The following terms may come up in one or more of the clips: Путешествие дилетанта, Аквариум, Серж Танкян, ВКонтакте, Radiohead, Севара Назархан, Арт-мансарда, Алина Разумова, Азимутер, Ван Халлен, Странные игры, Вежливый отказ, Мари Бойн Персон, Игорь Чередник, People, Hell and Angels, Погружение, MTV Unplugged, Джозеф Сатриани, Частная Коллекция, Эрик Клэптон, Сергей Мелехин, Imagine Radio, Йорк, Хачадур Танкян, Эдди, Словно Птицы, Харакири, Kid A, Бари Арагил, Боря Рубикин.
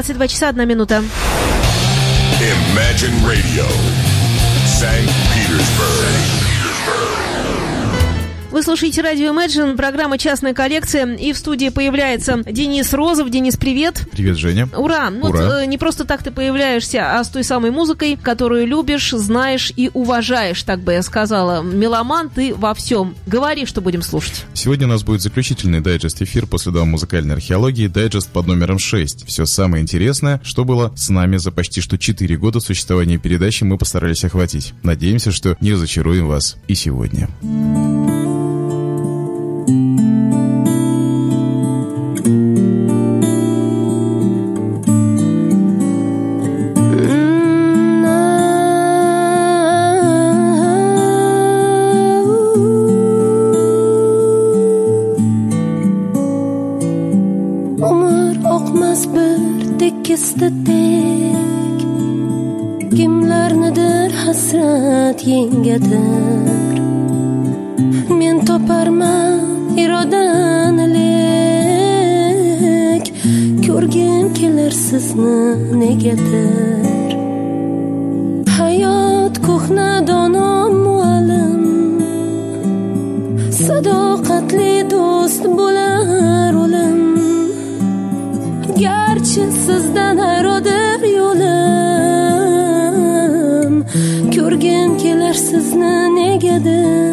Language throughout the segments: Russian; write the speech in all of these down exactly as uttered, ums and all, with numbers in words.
двадцать два часа одна минута. Imagine Radio. Saint Petersburg. Вы слушаете радио Imagine, программа «Частная коллекция», и в студии появляется Денис Розов. Денис, привет. Привет, Женя. Ура. Ура. Вот, э, не просто так ты появляешься, а с той самой музыкой, которую любишь, знаешь и уважаешь, так бы я сказала. Меломан ты во всем. Говори, что будем слушать. Сегодня у нас будет заключительный дайджест-эфир по следам музыкальной археологии, дайджест под номером шесть. Все самое интересное, что было с нами за почти что четыре года существования передачи, мы постарались охватить. Надеемся, что не разочаруем вас и сегодня. Men toparman irodanilik, ko'rgim kelar sizni negadir. Hayot ko'hna dono muallim, sadoqatli do'st bo'lar o'lim. Garchi sizdan arodir yo'lim, ko'rgim kelar sizni negadir.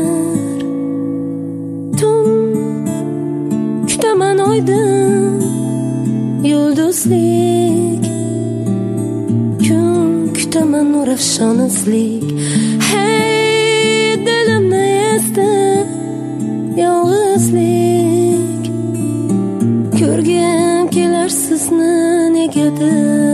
Yulduzlik kun kutaman ravshanaslik. Hey, dilimni ezdi yolg'izlik, ko'rgim kelar sizni negadir.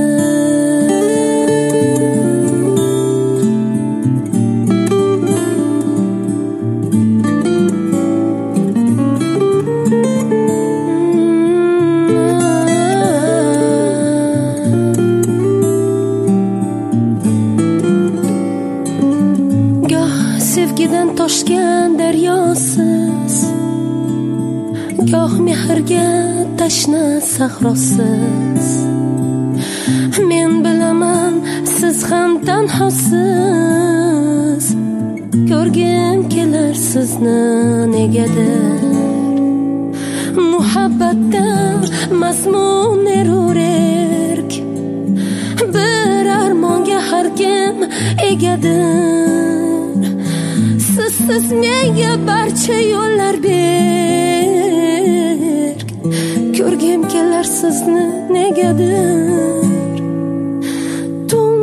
Toshgan daryosiz, goh mehrga tashna sahrosiz. Men bilaman siz ham tanhosiz, ko'rgim kelar sizni negadir. Muhabbatdan mazmun erur erk, bir armonga har kim egadir. Siz menga barcha yo'llar ber, ko'rgim kelar sizni negadir. Tun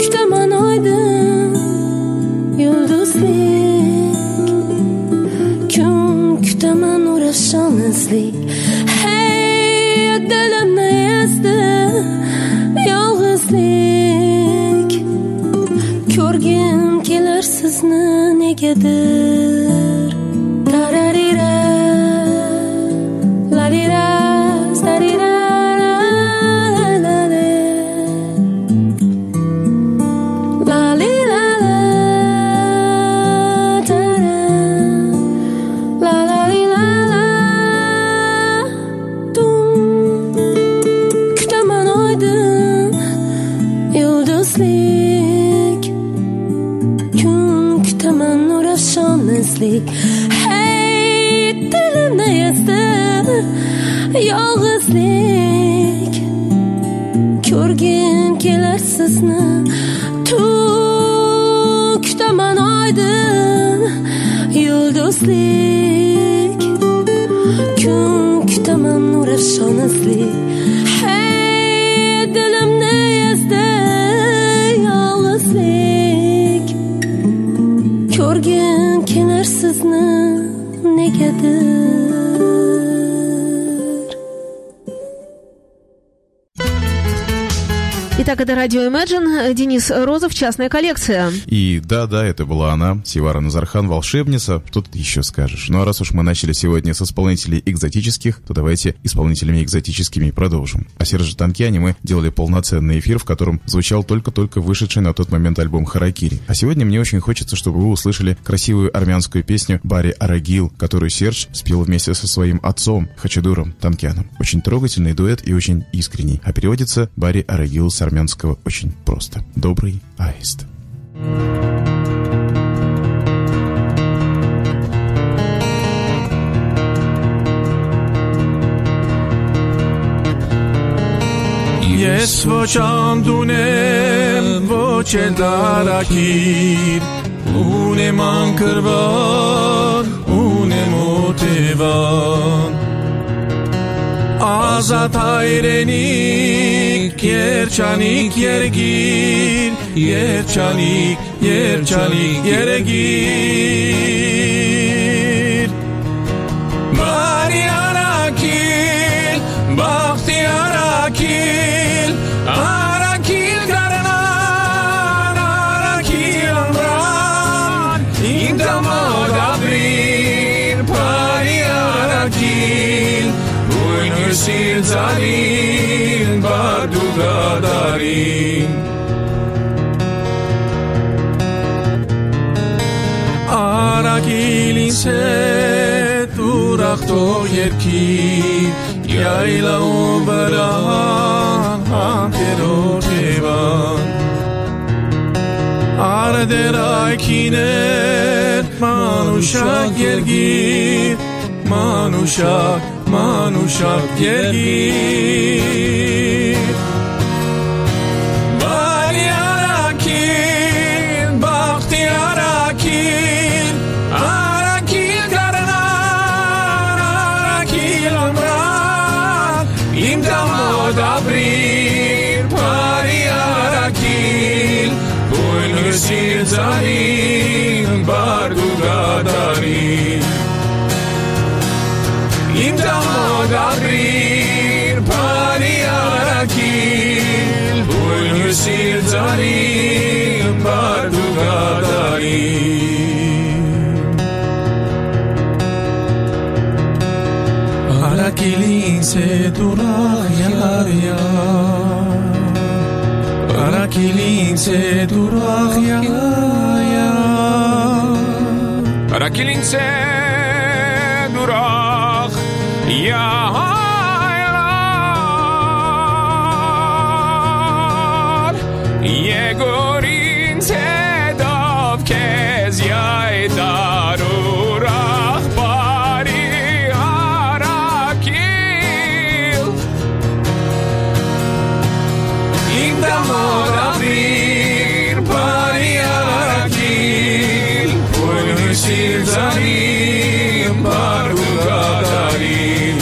kutaman oydin yulduzlik, kun kutaman ravshanlik. Hey, dilimni ezdi yolg'izlik, ko'rgim sizni negadir. Tararira larira starira lalale lalila tara lalalila tum kutaman oydin yulduzlik. Hey, dilimni ezdi yolg'izlik, ko'rgim kelar sizni. Tun kutaman oydin yulduzlik, kun kutaman ravshanlik. Hey, dilimni ezdi yolg'izlik, ko'rgim kelar sizni negadir. Итак, это радио Imagine, Денис Розов, частная коллекция. И да-да, это была она, Севара Назархан, волшебница. Что тут еще скажешь? Ну а раз уж мы начали сегодня с исполнителей экзотических, то давайте исполнителями экзотическими продолжим. О Серже Танкяне мы делали полноценный эфир, в котором звучал только-только вышедший на тот момент альбом «Харакири». А сегодня мне очень хочется, чтобы вы услышали красивую армянскую песню «Бари Арагил», которую Серж спел вместе со своим отцом Хачадуром Танкяном. Очень трогательный дуэт и очень искренний. А переводится «Бари Арагил» с армянского очень просто. «Добрый аист». Ես ոչ անդունեմ, ոչ էլ դարակիր, ունեմ անկրվան, ունեմ ոտևան, ազատ հայրենիք, երջանիկ երգիր, երջանիկ, երջանիկ երգիր, բարի առակիր, բաղթի առակիր, Araqil Granan, Araqil Amran, İndamad Abrir, Pari Araqil, Uynusil Zalil, Badugadarin. Araqil inset, Urakto yerki, Yayla uberan, Antero tevan, arderay kiner, manuşak yergir, manuşak, manuşak yergir. Bari arakil, bakti arakil, arakil karanar, arakil amran, imdamad abri. Sir zalim bardugadari imdad abrir pari arakil boynu sir zalim bardugadari arakilin se durah yar yar Arakilin se durah ya ya Arakilin se durah ya ya Yegorin se davkez ya darurah bari arakil İmdamad Zalim barugadarim,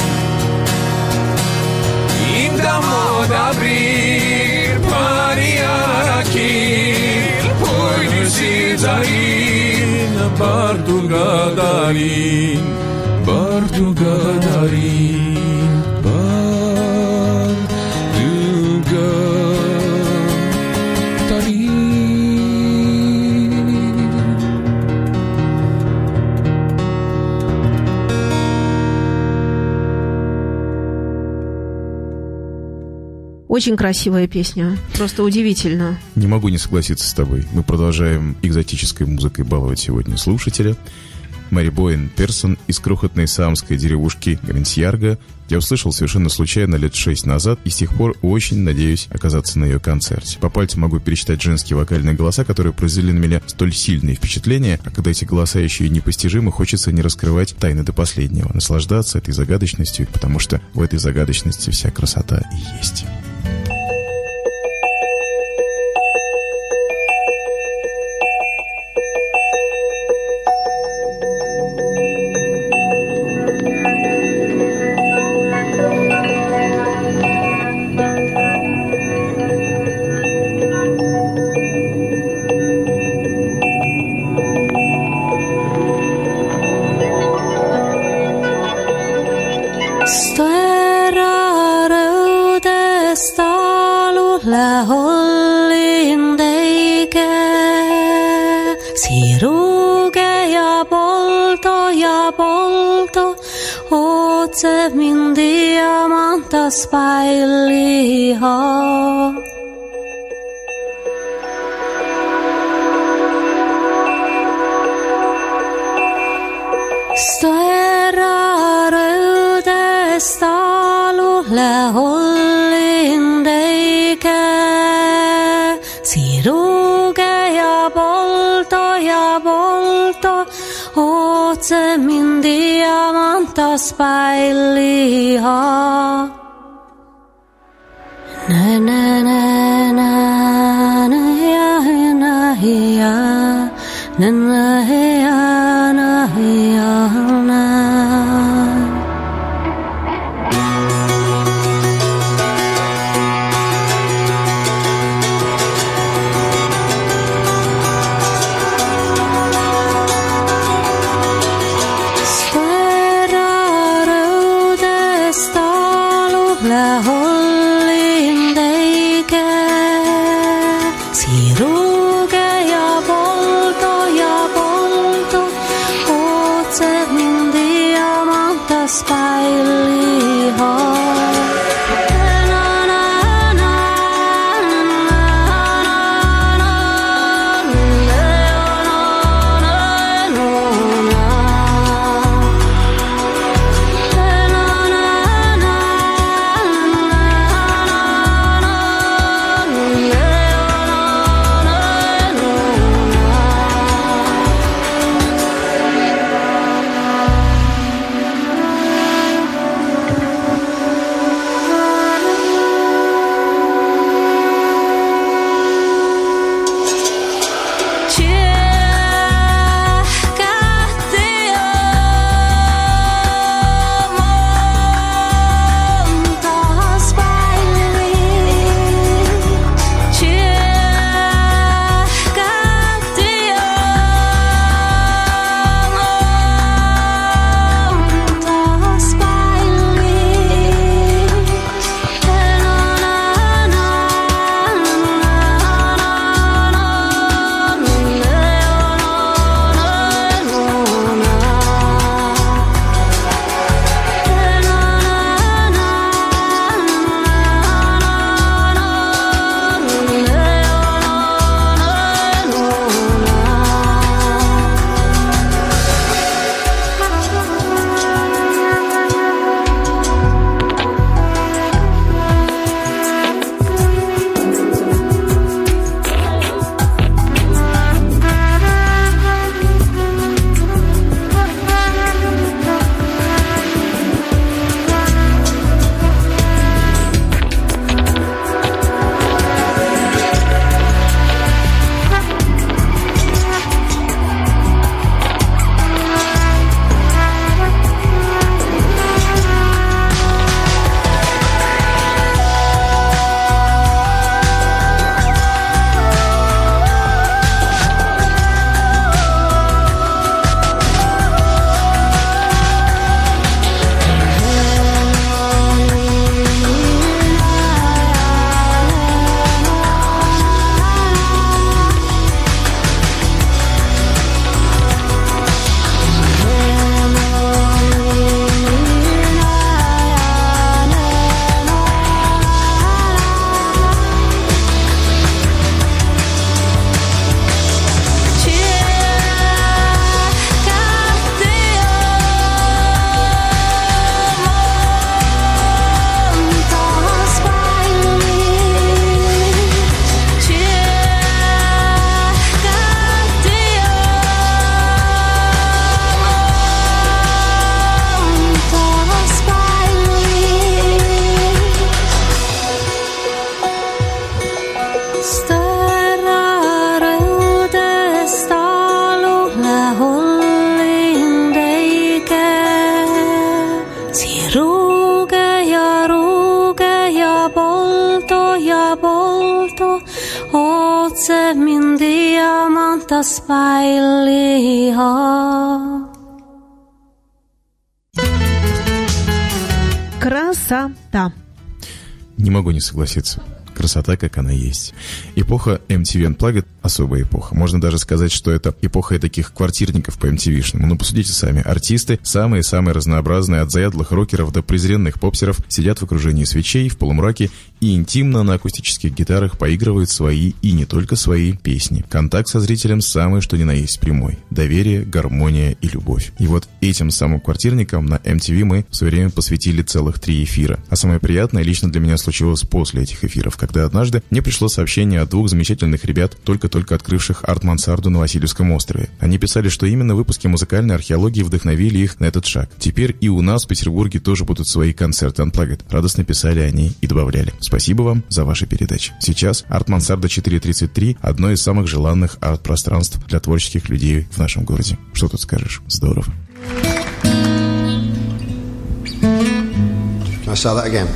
imdamad abrir pari arakil, boynuzir zalim barugadarim, barugadarim, barugadarim. Очень красивая песня, просто удивительно. Не могу не согласиться с тобой. Мы продолжаем экзотической музыкой баловать сегодня слушателя. Мари Бойн Персон из крохотной саамской деревушки Гаминсьярга я услышал совершенно случайно лет шесть назад и с тех пор очень надеюсь оказаться на ее концерте. По пальцам могу пересчитать женские вокальные голоса, которые произвели на меня столь сильные впечатления, а когда эти голоса еще и непостижимы, хочется не раскрывать тайны до последнего, наслаждаться этой загадочностью, потому что в этой загадочности вся красота и есть. Forse min diamanta spailia. Sterrare destalulle hollindeike, si rugeja polto ja polto, otse min diamanta spailia. Na na na na na ja na ja na na ja na ja. Красота. Не могу не согласиться. Красота, как она есть. Эпоха эм ти ви Unplugged особая эпоха. Можно даже сказать, что это эпоха таких квартирников по эм ти ви-шному. Ну, посудите сами. Артисты, самые-самые разнообразные, от заядлых рокеров до презренных попсеров, сидят в окружении свечей, в полумраке и интимно на акустических гитарах поигрывают свои и не только свои песни. Контакт со зрителем самый, что ни на есть прямой. Доверие, гармония и любовь. И вот этим самым квартирникам на эм ти ви мы в свое время посвятили целых три эфира. А самое приятное лично для меня случилось после этих эфиров, когда однажды мне пришло сообщение от двух замечательных ребят, только-только открывших Арт-мансарду на Васильевском острове. Они писали, что именно выпуски музыкальной археологии вдохновили их на этот шаг. Теперь и у нас в Петербурге тоже будут свои концерты Unplugged. Радостно писали они и добавляли. Спасибо вам за ваши передачи. Сейчас Арт-мансарда четыреста тридцать три – одно из самых желанных арт-пространств для творческих людей в нашем городе. Что тут скажешь? Здорово. I saw that again.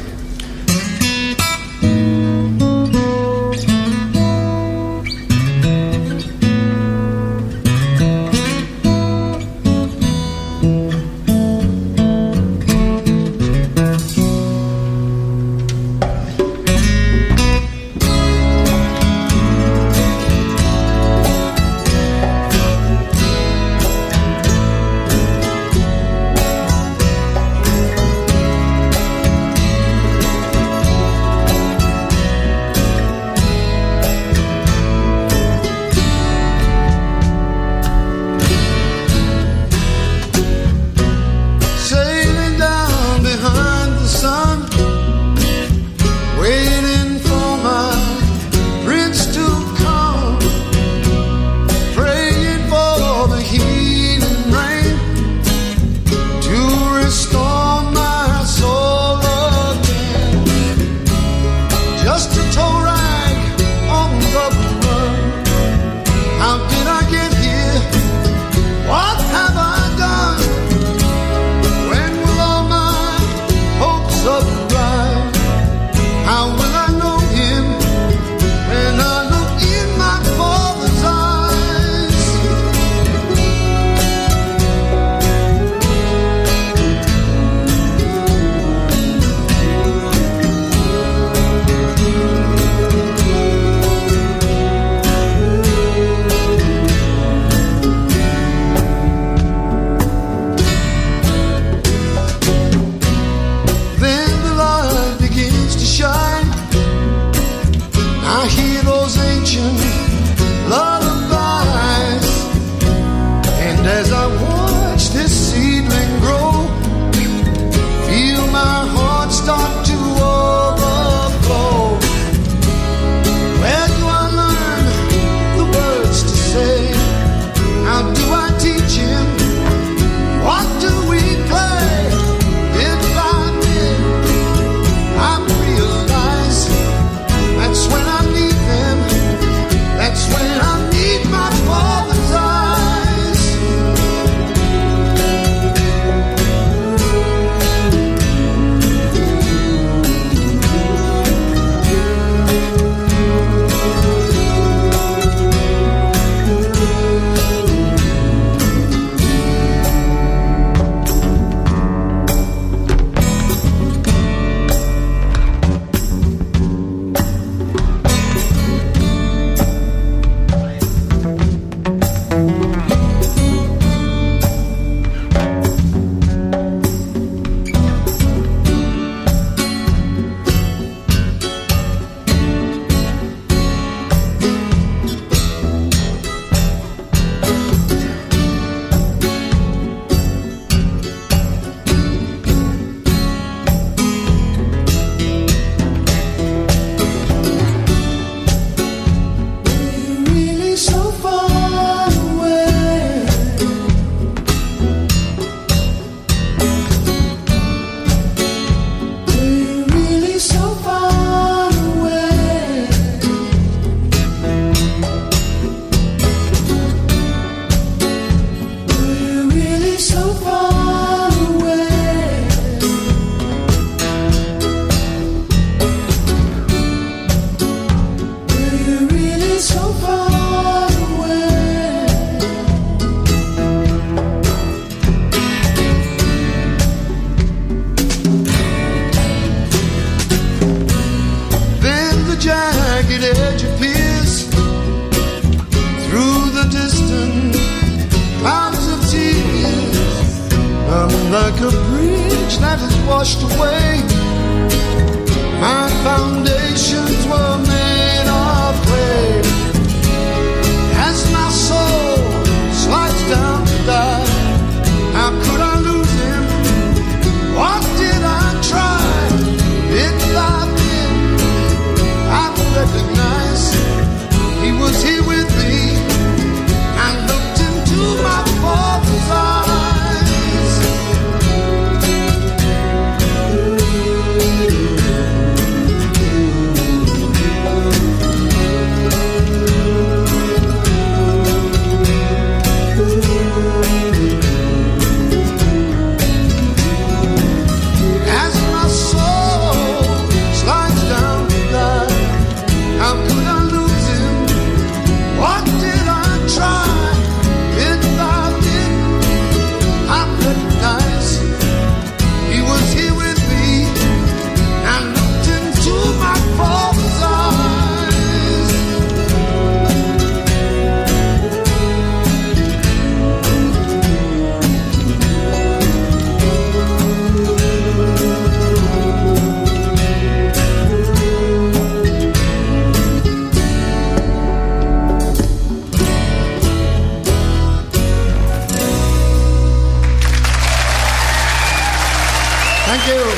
each life is washed away. My foundations were made of clay. As my soul slides down to die, how could I lose him? What did I try? If I did, I would recognize he was here with me. I looked into my father's eyes. As my soul slides down the line, how could I lose him? What did I try? If I did, I recognize he was here with me. I looked into my father's eyes. Thank you.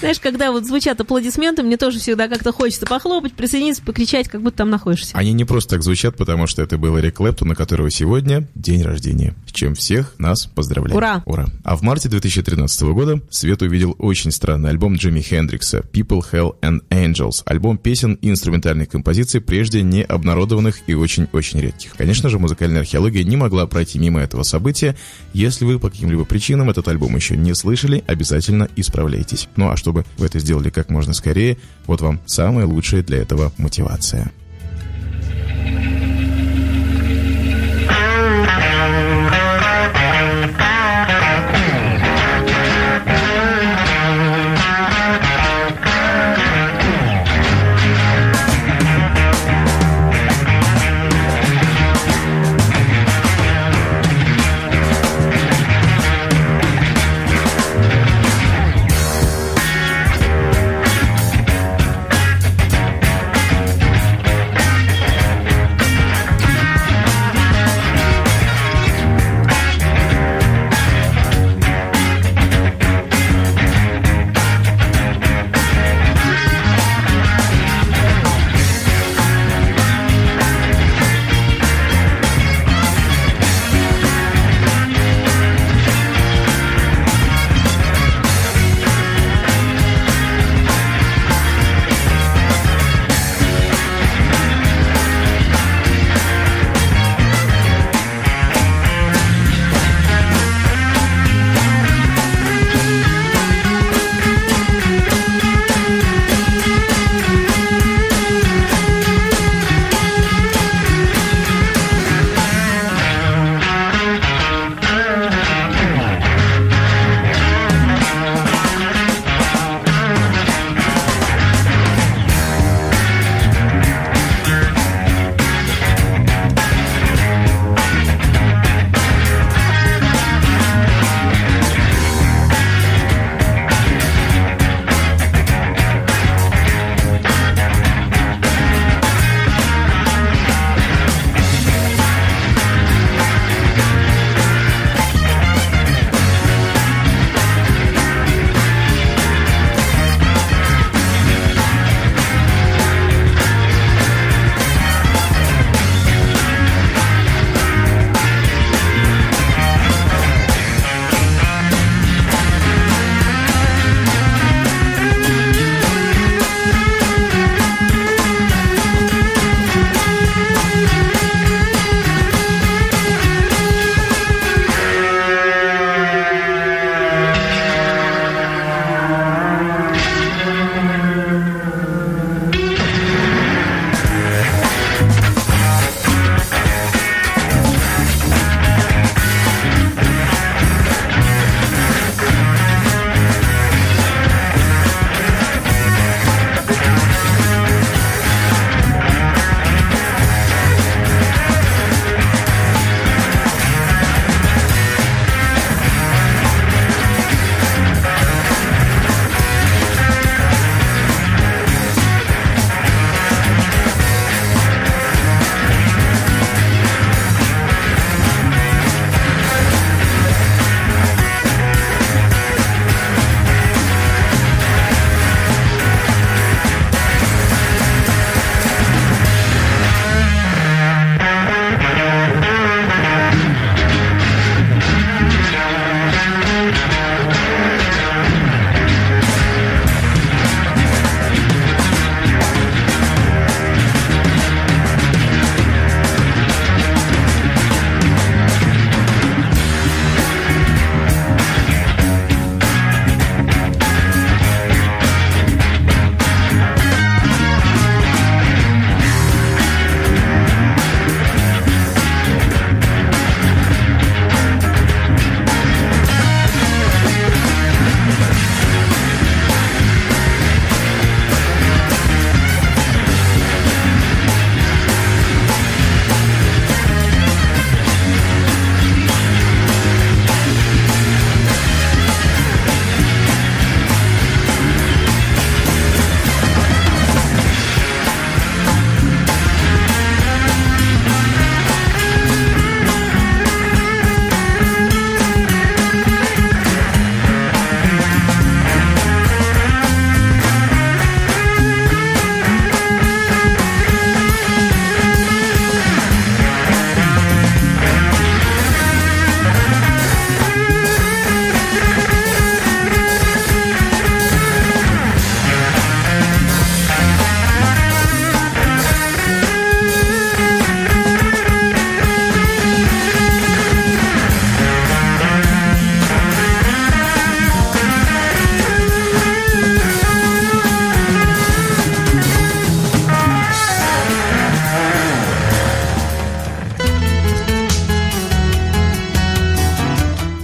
Знаешь, когда вот звучат аплодисменты, мне тоже всегда как-то хочется похлопать, присоединиться, покричать, как будто там находишься. Они не просто так звучат, потому что это был Эрик Клэптон, у которого сегодня день рождения, с чем всех нас поздравляю. Ура! Ура! А в марте две тысячи тринадцатого года свет увидел очень странный альбом Джимми Хендрикса «People, Hell and Angels». Альбом песен и инструментальных композиций, прежде не обнародованных и очень-очень редких. Конечно же, музыкальная археология не могла пройти мимо этого события. Если вы по каким-либо причинам этот альбом еще не слышали, обязательно исправляйтесь. Ну а чтобы вы это сделали как можно скорее, вот вам самая лучшая для этого мотивация.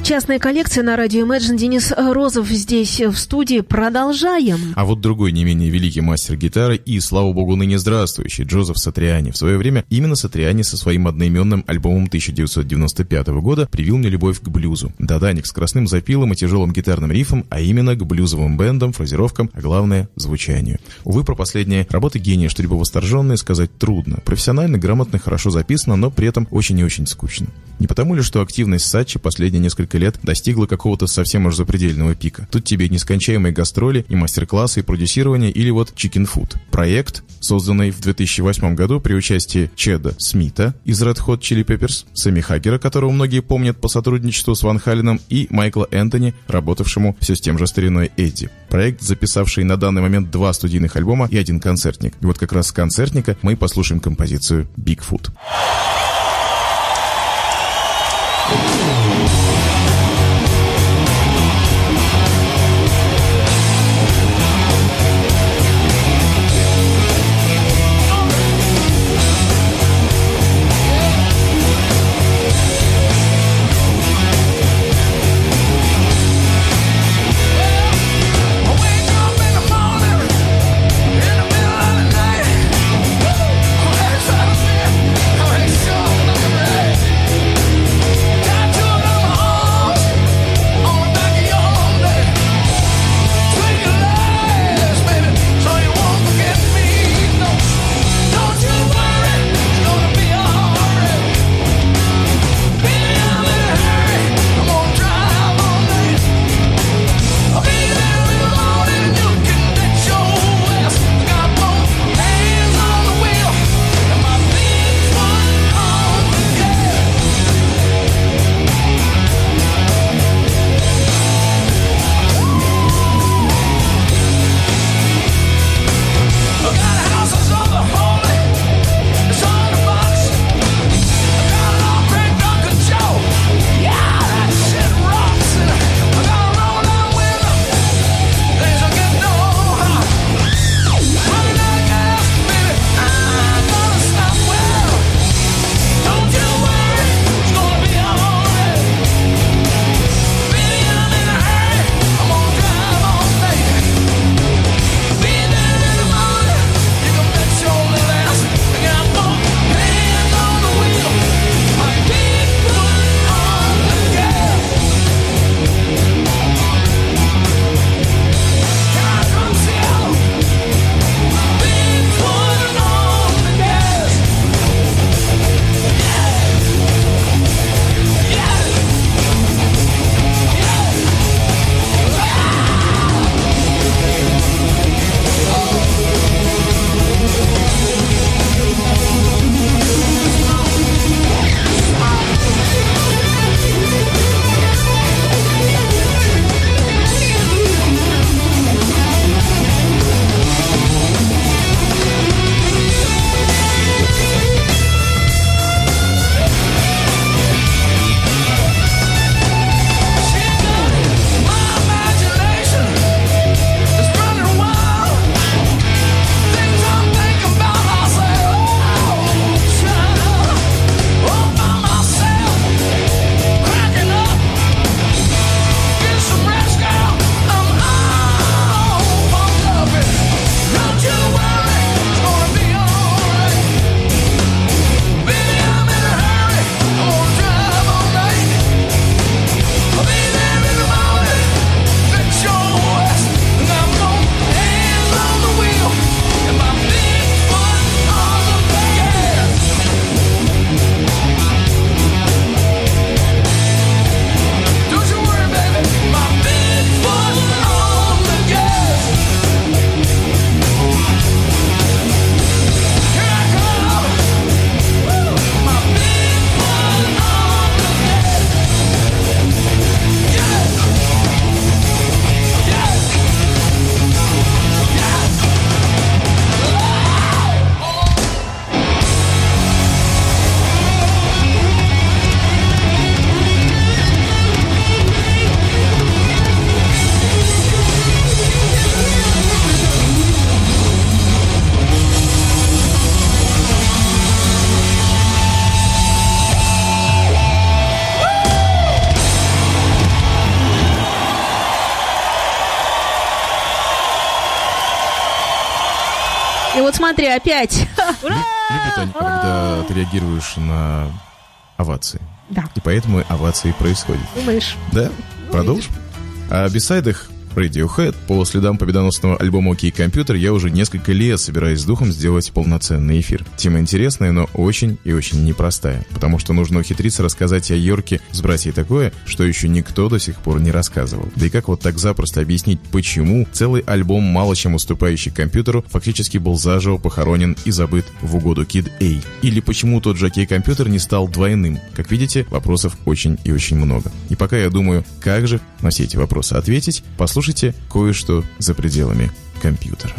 Частная коллекция на радио Imagine. Денис Розов здесь в студии. Продолжаем. А вот другой не менее великий мастер гитары и, слава богу, ныне здравствующий, Джозеф Сатриани. В свое время именно Сатриани со своим одноименным альбомом тысяча девятьсот девяносто пятого года привил мне любовь к блюзу. Да-да, не к скоростным запилам и тяжелым гитарным рифам, а именно к блюзовым бендам, фразировкам, а главное, звучанию. Увы, про последние работы гения что-либо восторженное сказать трудно. Профессионально, грамотно, хорошо записано, но при этом очень и очень скучно. Не потому ли, что активность Сатчи последние несколько лет достигла какого-то совсем уж запредельного пика. Тут тебе нескончаемые гастроли и мастер-классы, и продюсирование, или вот Chickenfoot. Проект, созданный в две тысячи восьмом году при участии Чеда Смита из Red Hot Chili Peppers, Сэмми Хагера, которого многие помнят по сотрудничеству с Ван Халленом, и Майкла Энтони, работавшему все с тем же стариной Эдди. Проект, записавший на данный момент два студийных альбома и один концертник. И вот как раз с концертника мы послушаем композицию «Bigfoot». Come on. Вот смотри, опять. Ура! Любят они, когда ты реагируешь на овации. Да. И поэтому овации происходят. Думаешь? Да. Ну, продолжим. А бисайд их Radiohead, по следам победоносного альбома «Okay Computer», я уже несколько лет собираюсь с духом сделать полноценный эфир. Тема интересная, но очень и очень непростая, потому что нужно ухитриться рассказать о Йорке с братьей такое, что еще никто до сих пор не рассказывал. Да и как вот так запросто объяснить, почему целый альбом, мало чем уступающий компьютеру, фактически был заживо похоронен и забыт в угоду Kid A? Или почему тот же «Okay Computer» не стал двойным? Как видите, вопросов очень и очень много. И пока я думаю, как же на все эти вопросы ответить, послушайте Слушайте кое-что за пределами компьютера.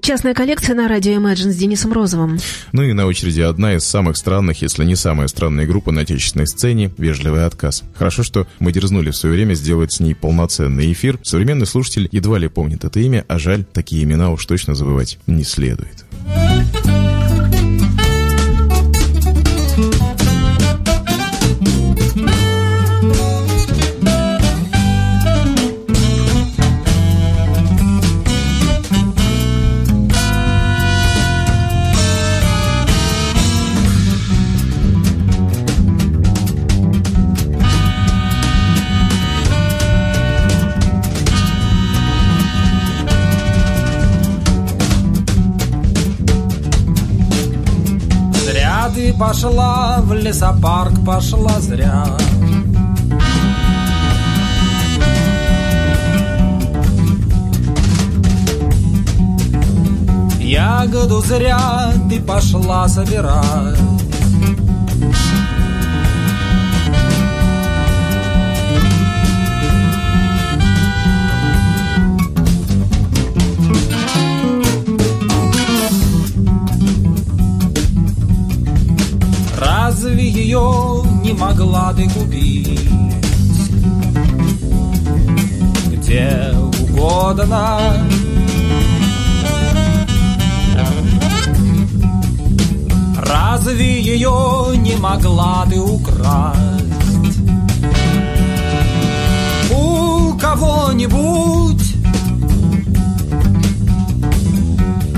Частная коллекция на радио Imagine с Денисом Розовым. Ну и на очереди одна из самых странных, если не самая странная группа на отечественной сцене «Вежливый отказ». Хорошо, что мы дерзнули в свое время сделать с ней полноценный эфир. Современный слушатель едва ли помнит это имя, а жаль, такие имена уж точно забывать не следует. пошла, в лесопарк пошла зря. Ягоду зря ты пошла собирать. Разве ее не могла ты купить где угодно? Разве ее не могла ты украсть у кого-нибудь?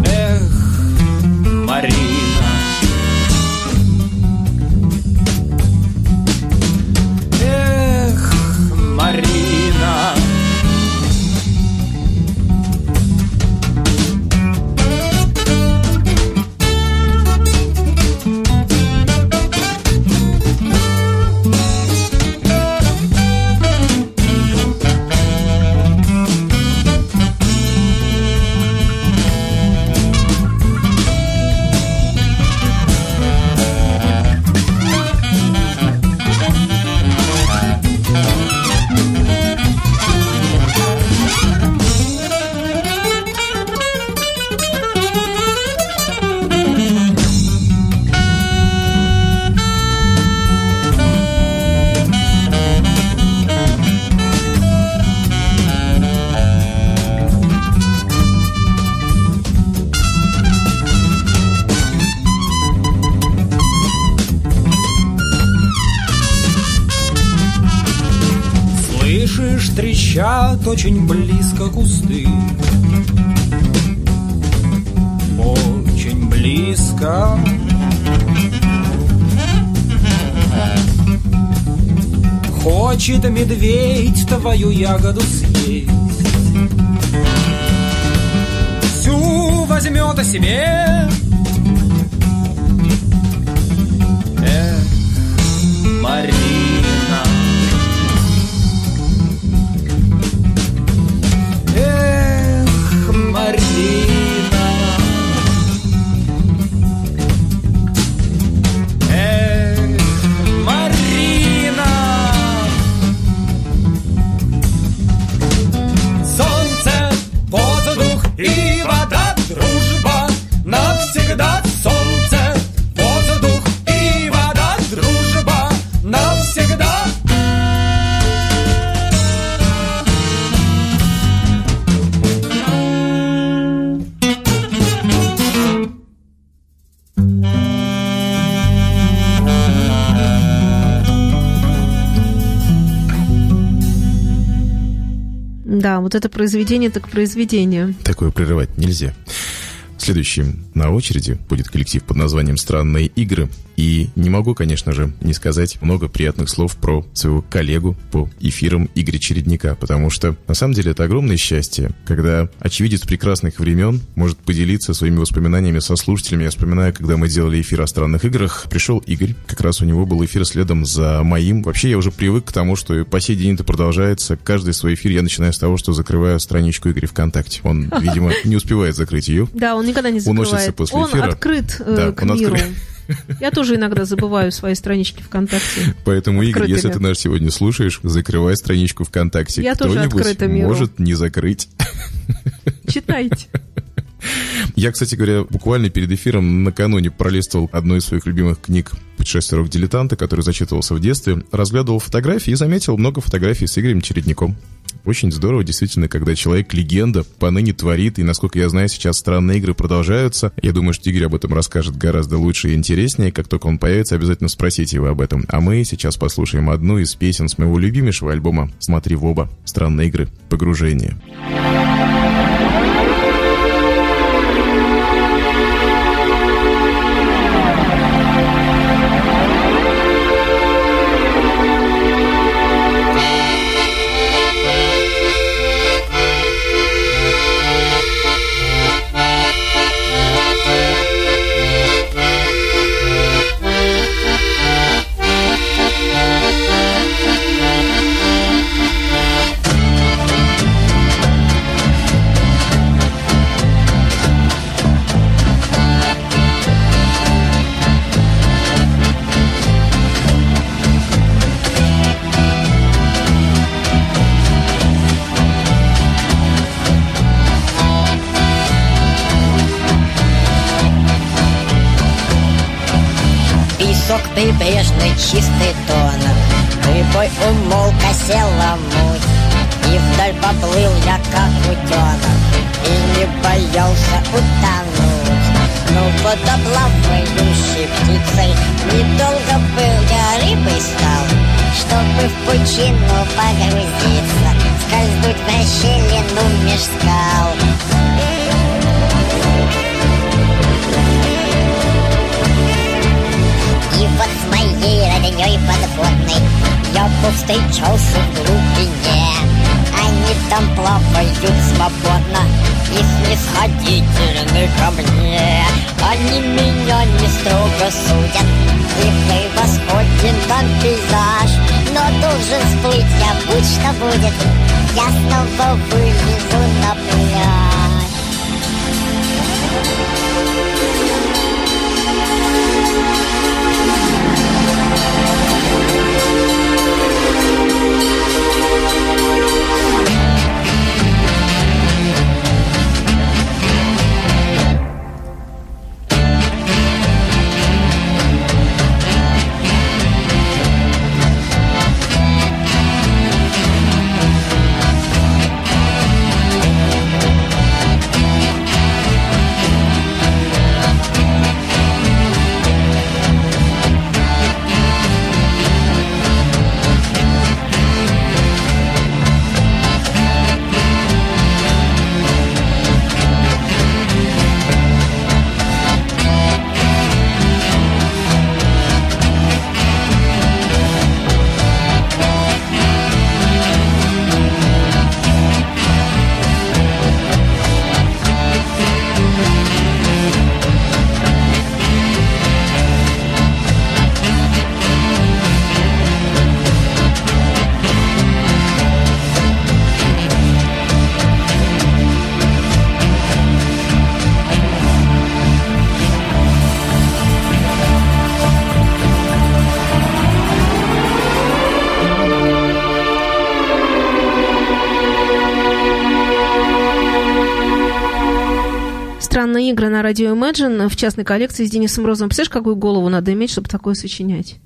Эх, Мария. Очень близко кусты, очень близко. Хочет медведь твою ягоду съесть, всю возьмет о себе. Эх, Мария. Да, вот это произведение так произведение. Такое прерывать нельзя. Следующим на очереди будет коллектив под названием «Странные игры». И не могу, конечно же, не сказать много приятных слов про своего коллегу по эфирам Игоря Чередника, потому что, на самом деле, это огромное счастье, когда очевидец прекрасных времен может поделиться своими воспоминаниями со слушателями. Я вспоминаю, когда мы делали эфир о странных играх, пришел Игорь, как раз у него был эфир следом за моим. Вообще, я уже привык к тому, что по сей день это продолжается. Каждый свой эфир я начинаю с того, что закрываю страничку Игоря ВКонтакте. Он, видимо, не успевает закрыть ее. Да, он никогда не закрывает. Уносится после эфира. Он открыт к миру. Я тоже иногда забываю свои странички ВКонтакте. Поэтому, Игорь, открытыми. Если ты нас сегодня слушаешь, закрывай страничку ВКонтакте. Я тоже открыта миру. Может не закрыть. Читайте. Я, кстати говоря, буквально перед эфиром накануне пролистывал одну из своих любимых книг «Путешествие дилетанта», который зачитывался в детстве, разглядывал фотографии и заметил много фотографий с Игорем Чередником. Очень здорово, действительно, когда человек-легенда поныне творит, и, насколько я знаю, сейчас странные игры продолжаются. Я думаю, что Игорь об этом расскажет гораздо лучше и интереснее. Как только он появится, обязательно спросите его об этом. А мы сейчас послушаем одну из песен с моего любимейшего альбома «Смотри в оба. Странные игры. Погружение». We'll be right back. безбрежный чистый тон. Прибой умолк, осела муть, и вдаль поплыл я, как утенок, и не боялся утонуть. Но под оплавающей птицей недолго был я, рыбой стал, чтобы в пучину погрузиться, скользнуть на щелину меж скал. И вот с моей роднёй подводной я повстречался в глубине. Они там плавают свободно и снисходительны ко мне. Они меня не строго судят, и превосходен там пейзаж. Но должен всплыть я, будь что будет, я снова вылезу на пляж. «Странные игры» на радио Imagine в частной коллекции с Денисом Розовым. Представляешь, какую голову надо иметь, чтобы такое сочинять?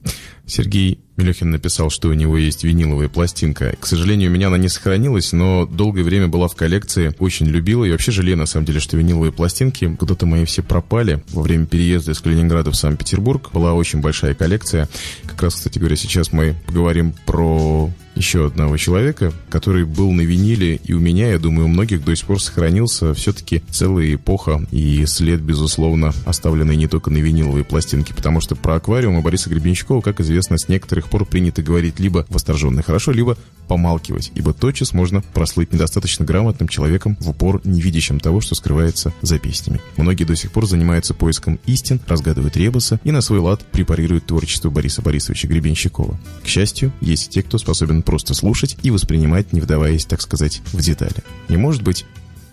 Сергей Мелехин написал, что у него есть виниловая пластинка. К сожалению, у меня она не сохранилась, но долгое время была в коллекции. Очень любила и вообще жалею, на самом деле, что виниловые пластинки куда-то мои все пропали. Во время переезда из Калининграда в Санкт-Петербург была очень большая коллекция. Как раз, кстати говоря, сейчас мы поговорим про... еще одного человека, который был на виниле, и у меня, я думаю, у многих до сих пор сохранился все-таки целая эпоха и след, безусловно, оставленный не только на виниловые пластинки, потому что про аквариумы Бориса Гребенщикова, как известно, с некоторых пор принято говорить либо восторженно хорошо, либо помалкивать, ибо тотчас можно прослыть недостаточно грамотным человеком, в упор не видящим того, что скрывается за песнями. Многие до сих пор занимаются поиском истин, разгадывают ребусы и на свой лад препарируют творчество Бориса Борисовича Гребенщикова. К счастью, есть и те, кто способен просто слушать и воспринимать, не вдаваясь, так сказать, в детали. И, может быть,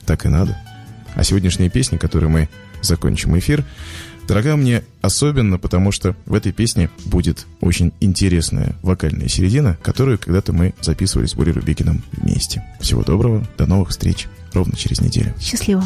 так и надо. А сегодняшняя песня, которой мы закончим эфир, дорога мне особенно, потому что в этой песне будет очень интересная вокальная середина, которую когда-то мы записывали с Борей Рубикиным вместе. Всего доброго, до новых встреч ровно через неделю. Счастливо.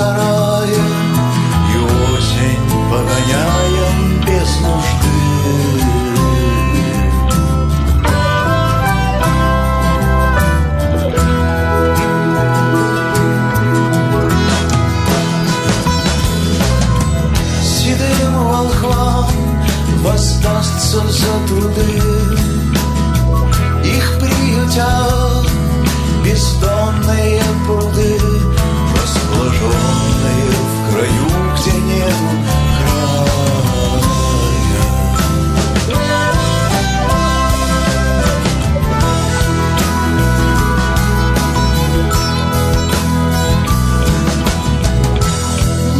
сарае, и осень погоняем без нужды. Седым волхвам воздастся за труды, их приютят бездонные пруды, расположенные в краю, где нет края.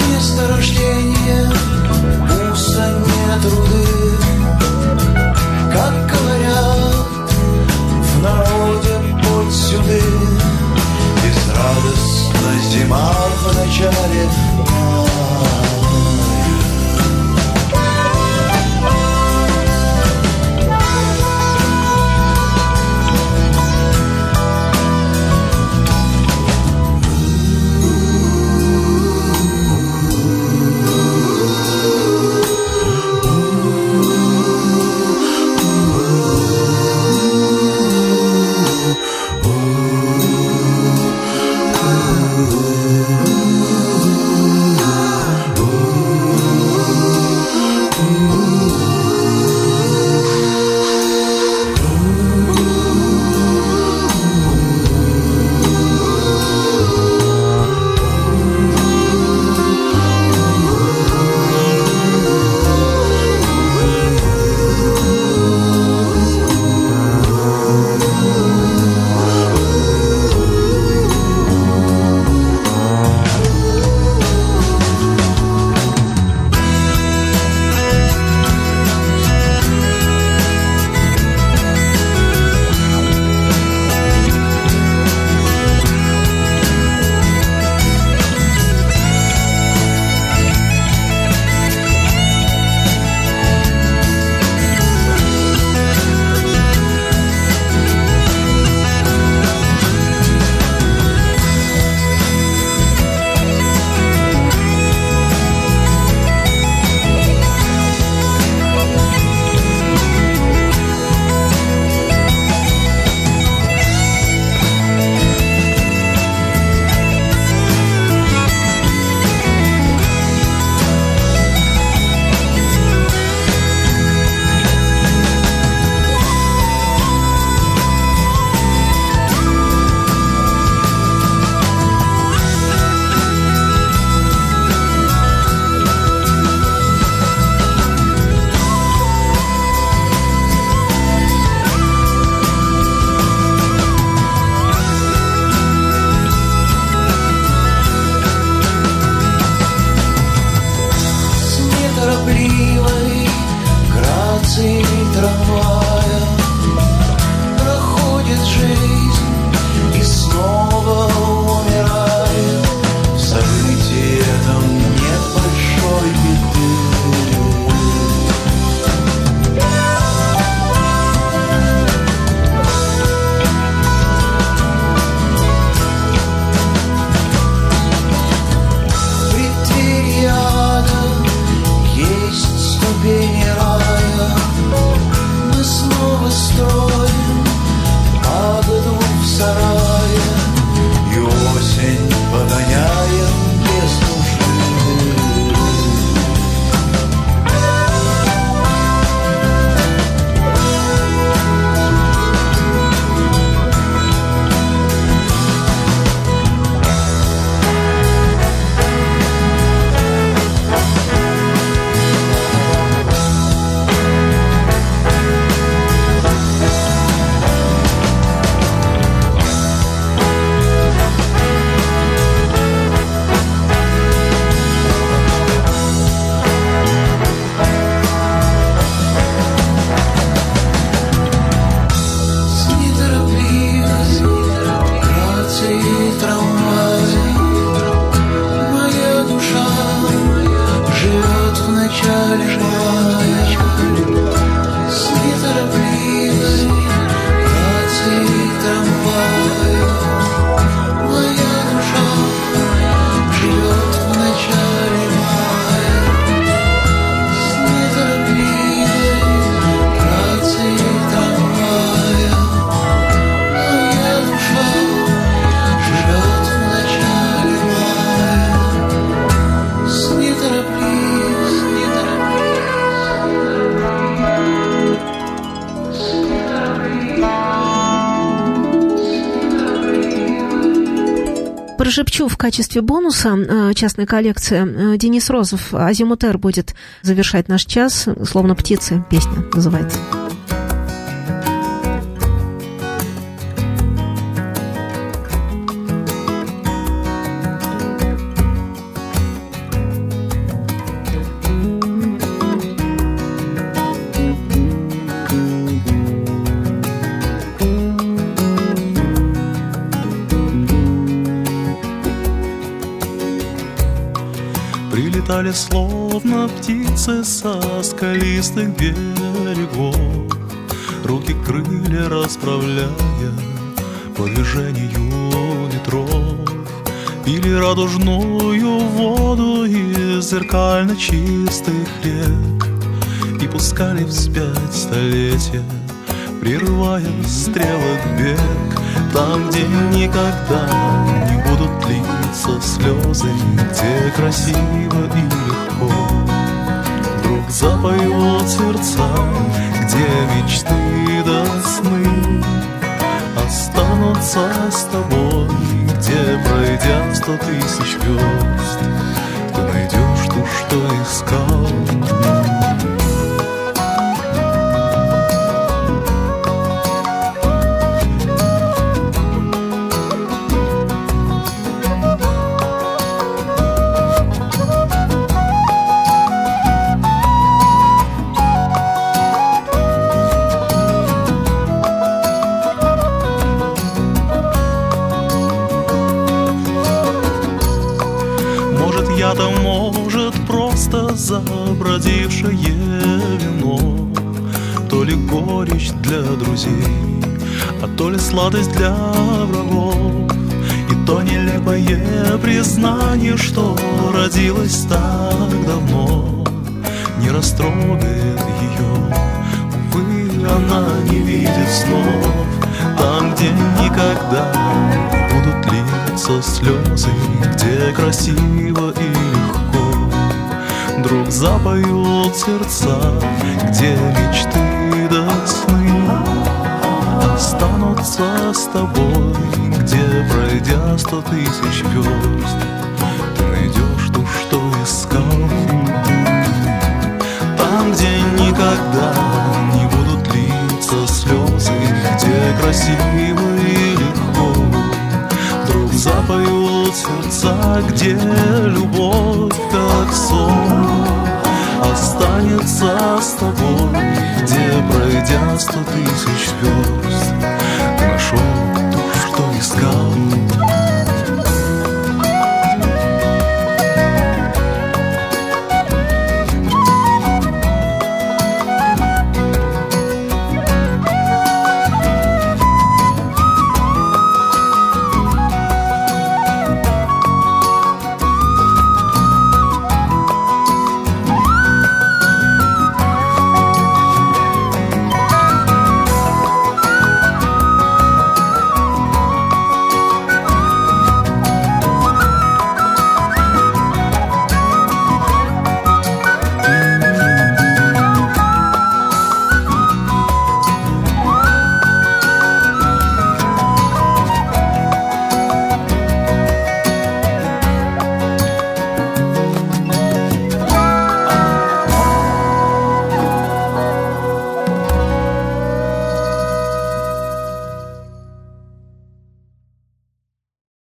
Место рождения пусто, нет труды, как говорят в народе путь сюды. Безрадостна зима в начале мая. прошепчу в качестве бонуса, частная коллекция, Денис Розов, «Азимутер» будет завершать наш час, «Словно птицы» песня называется. Прилетали словно птицы со скалистых берегов, руки крылья расправляя по движению ветров, пили радужную воду из зеркально чистых рек и пускали вспять столетия, прерывая стрелок бег. Там, где никогда не будут литься слезы, где красиво и легко вдруг запоют сердца, где мечты до сны останутся с тобой, где, пройдя сто тысяч звезд, ты найдешь ту, что искал. Забродившее вино, то ли горечь для друзей, а то ли сладость для врагов, и то нелепое признание, что родилось так давно, не растрогает ее, увы, она не видит снов. Там, где никогда не будут литься слезы, где красиво и легко вдруг запоют сердца, где мечты до сны останутся с тобой, где, пройдя сто тысяч верст, ты найдешь ту, что искал. Там, где никогда не будут литься слезы, где красиво и легко вдруг запоют сердца, где любовь, как сон, останется с тобой, где, пройдя сто тысяч звезд,